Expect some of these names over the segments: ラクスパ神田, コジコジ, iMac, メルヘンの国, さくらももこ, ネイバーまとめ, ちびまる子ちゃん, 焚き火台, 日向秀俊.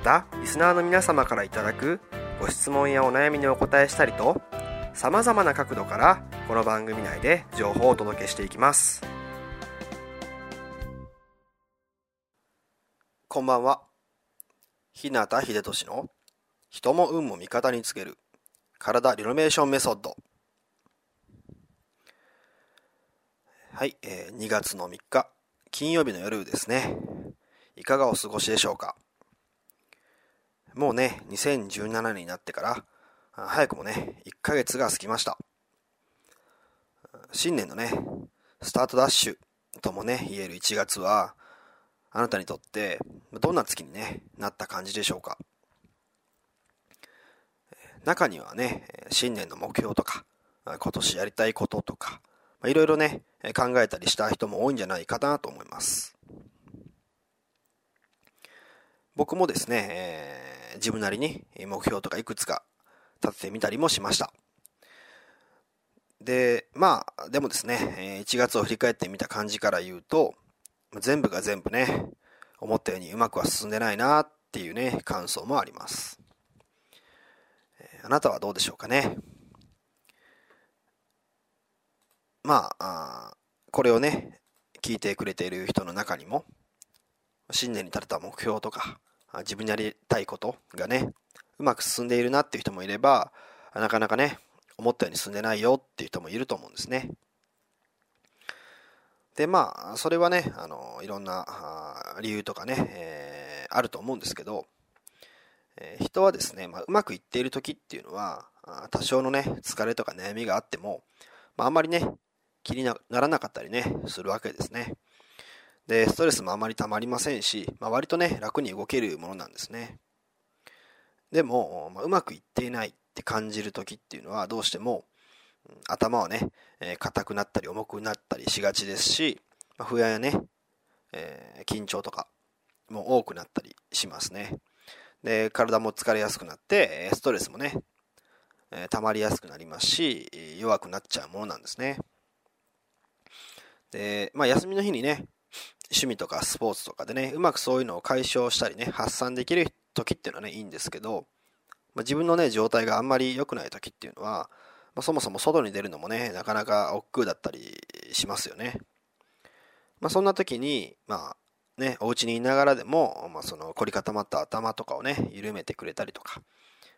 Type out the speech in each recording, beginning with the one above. またリスナーの皆様からいただくご質問やお悩みにお答えしたりと、さまざまな角度からこの番組内で情報をお届けしていきます。こんばんは。日向秀俊の人も運も味方につける体リノベーションメソッド。はい、2月の3日金曜日の夜ですね。いかがお過ごしでしょうか。もうね、2017年になってから早くもね1ヶ月が過ぎました。新年のねスタートダッシュともね言える1月は、あなたにとってどんな月に、ね、なった感じでしょうか。中にはね、新年の目標とか今年やりたいこととか、いろいろね考えたりした人も多いんじゃないかなと思います。僕もですね、自分なりに目標とかいくつか立ててみたりもしました。でもですね、1月を振り返ってみた感じから言うと、全部が全部ね思ったようにうまくは進んでないなっていうね感想もあります。あなたはどうでしょうかね。これをね聞いてくれている人の中にも、新年に立てた目標とか自分にやりたいことがねうまく進んでいるなっていう人もいれば、なかなかね思ったように進んでないよっていう人もいると思うんですね。でそれはねいろんな理由とかね、あると思うんですけど、人はですね、うまくいっている時っていうのは多少のね疲れとか悩みがあっても、あんまりね気にならなかったりねするわけですね。でストレスもあまりたまりませんし、割とね楽に動けるものなんですね。でも、うまくいっていないって感じる時っていうのは、どうしても頭はね硬くなったり重くなったりしがちですし、不安やね、緊張とかも多くなったりしますね。で体も疲れやすくなって、ストレスもね溜まりやすくなりますし、弱くなっちゃうものなんですね。で休みの日にね趣味とかスポーツとかでねうまくそういうのを解消したりね発散できる時っていうのはねいいんですけど、自分のね状態があんまり良くない時っていうのは、そもそも外に出るのもねなかなか億劫だったりしますよね。そんな時にねお家にいながらでも、その凝り固まった頭とかをね緩めてくれたりとか、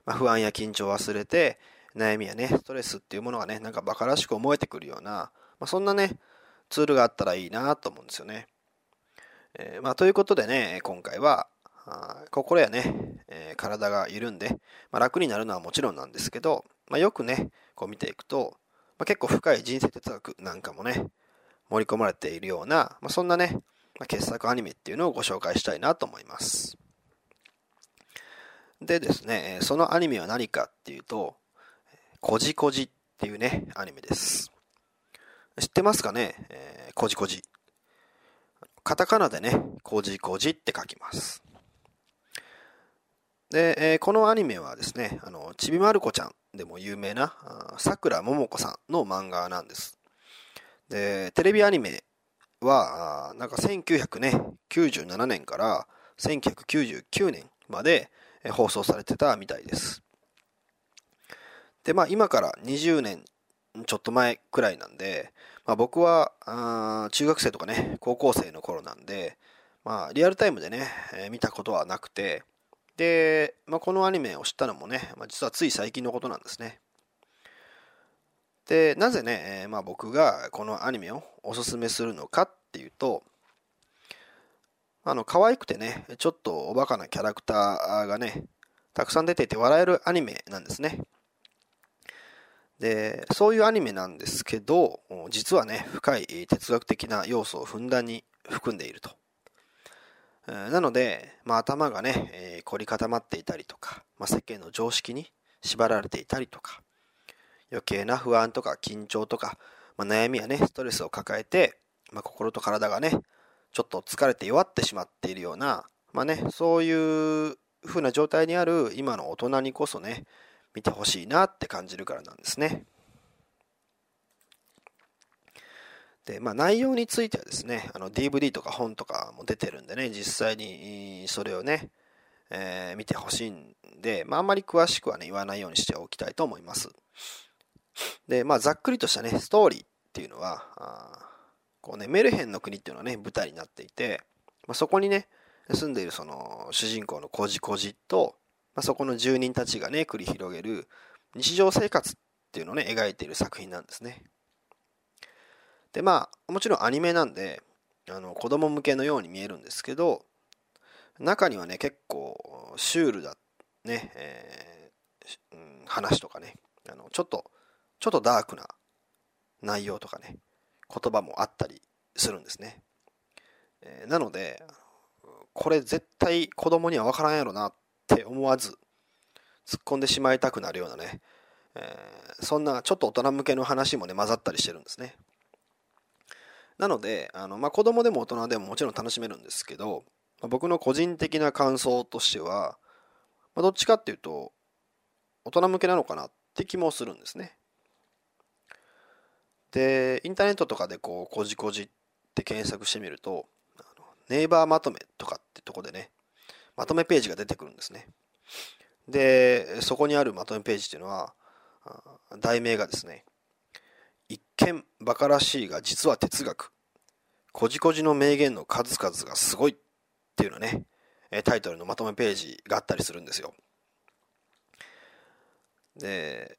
不安や緊張を忘れて悩みやねストレスっていうものがねなんか馬鹿らしく思えてくるような、そんなねツールがあったらいいなと思うんですよね。ということでね、今回は心やね、体が緩んで、楽になるのはもちろんなんですけど、よくねこう見ていくと、結構深い人生哲学なんかもね盛り込まれているような、そんなね傑作アニメっていうのをご紹介したいなと思います。でですね、そのアニメは何かっていうと、こじこじっていうねアニメです。知ってますかね。こじこじ、カタカナでねこじこじって書きます。で、このアニメはですね、ちびまる子ちゃんでも有名なさくらももこさんの漫画なんです。でテレビアニメはなんか1997年から1999年まで放送されてたみたいです。で今から20年ちょっと前くらいなんで、僕は中学生とかね高校生の頃なんで、リアルタイムでね見たことはなくて、で、このアニメを知ったのもね、実はつい最近のことなんですね。で、なぜね、僕がこのアニメをおすすめするのかっていうと、可愛くてね、ちょっとおバカなキャラクターがね、たくさん出ていて笑えるアニメなんですね。で、そういうアニメなんですけど、実はね、深い哲学的な要素をふんだんに含んでいると。なので、頭がね、凝り固まっていたりとか、世間の常識に縛られていたりとか、余計な不安とか緊張とか、悩みやね、ストレスを抱えて、心と体がね、ちょっと疲れて弱ってしまっているような、そういう風な状態にある今の大人にこそね、見てほしいなって感じるからなんですね。で、内容についてはですね、DVD とか本とかも出てるんでね、実際にそれをね、見てほしいんで、あんまり詳しくはね、言わないようにしておきたいと思います。で、ざっくりとしたね、ストーリーっていうのは、こうね、メルヘンの国っていうのはね、舞台になっていて、そこにね、住んでいるその主人公のコジコジと、そこの住人たちがね、繰り広げる日常生活っていうのをね、描いている作品なんですね。で、もちろんアニメなんで、子供向けのように見えるんですけど、中にはね、結構シュールだね、話とかね、ちょっとダークな内容とかね、言葉もあったりするんですね。なので、これ絶対子供には分からんやろなって思わず突っ込んでしまいたくなるようなね、そんなちょっと大人向けの話もね、混ざったりしてるんですね。なので、子供でも大人でももちろん楽しめるんですけど、僕の個人的な感想としては、どっちかっていうと大人向けなのかなって気もするんですね。で、インターネットとかでこう、こじこじって検索してみると、ネイバーまとめとかってとこでね、まとめページが出てくるんですね。で、そこにあるまとめページっていうのは、題名がですね、一見バカらしいが実は哲学、こじこじの名言の数々がすごいっていうのね、タイトルのまとめページがあったりするんですよ。で、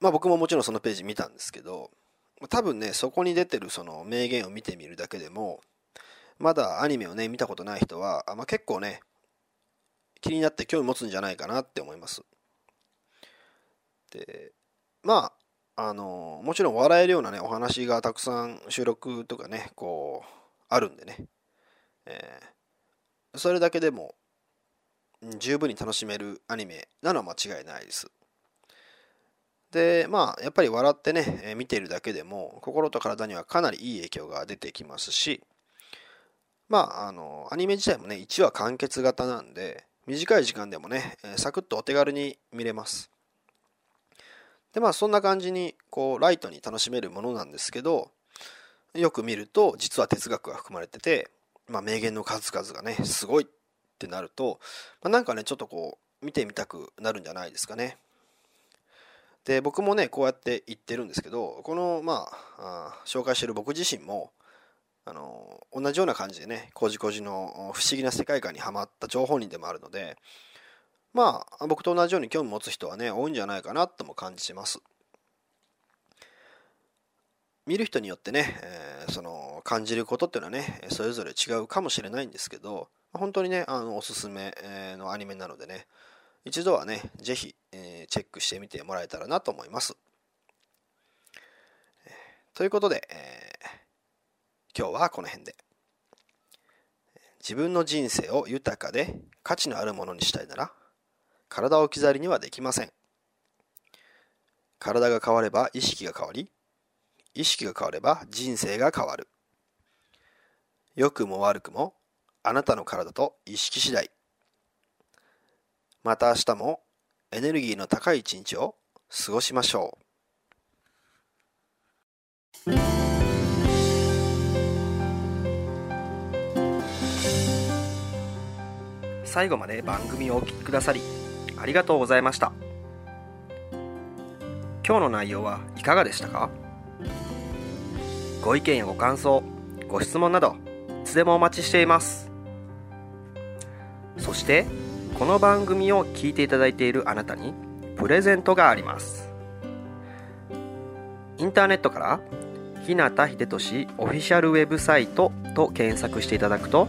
僕ももちろんそのページ見たんですけど、多分ね、そこに出てるその名言を見てみるだけでも、まだアニメをね、見たことない人は、結構ね、気になって興味持つんじゃないかなって思います。で、もちろん笑えるようなね、お話がたくさん収録とかね、こう、あるんでね、それだけでも十分に楽しめるアニメなのは間違いないです。で、やっぱり笑ってね、見ているだけでも、心と体にはかなりいい影響が出てきますし、アニメ自体もね、1話完結型なんで、短い時間でもね、サクッとお手軽に見れます。で、そんな感じに、こう、ライトに楽しめるものなんですけど、よく見ると、実は哲学が含まれてて、名言の数々がね、すごいってなると、なんかね、ちょっとこう、見てみたくなるんじゃないですかね。で、僕もね、こうやって言ってるんですけど、この、紹介してる僕自身も、同じような感じでね、こじこじの不思議な世界観にはまった情報人でもあるので、僕と同じように興味持つ人はね、多いんじゃないかなとも感じてます。見る人によってね、その感じることっていうのはね、それぞれ違うかもしれないんですけど、本当にね、おすすめのアニメなのでね、一度はね、ぜひ、チェックしてみてもらえたらなと思います。ということで、今日はこの辺で。自分の人生を豊かで価値のあるものにしたいなら、体を置き去りにはできません。体が変われば意識が変わり、意識が変われば人生が変わる。良くも悪くも、あなたの体と意識次第。また明日もエネルギーの高い一日を過ごしましょう。最後まで番組をお聞きくださりありがとうございました。今日の内容はいかがでしたか？ご意見やご感想、ご質問などいつでもお待ちしています。そしてこの番組を聞いていただいているあなたにプレゼントがあります。インターネットから日向秀俊オフィシャルウェブサイトと検索していただくと、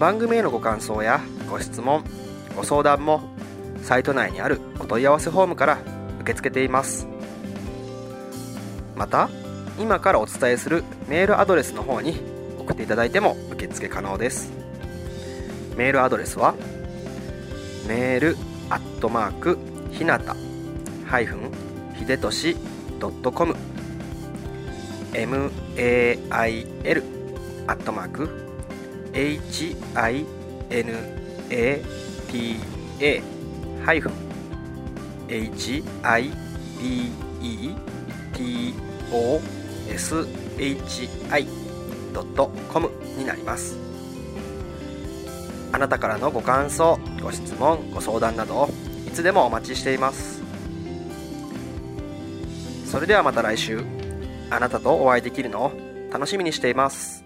番組へのご感想やご質問、ご相談もサイト内にあるお問い合わせフォームから受け付けています。また、今からお伝えするメールアドレスの方に送っていただいても受付可能です。メールアドレスはmail@hinata-hidetoshi.com mail@hinata-hidetoshi.com になります。あなたからのご感想、ご質問、ご相談などをいつでもお待ちしています。それではまた来週、あなたとお会いできるのを楽しみにしています。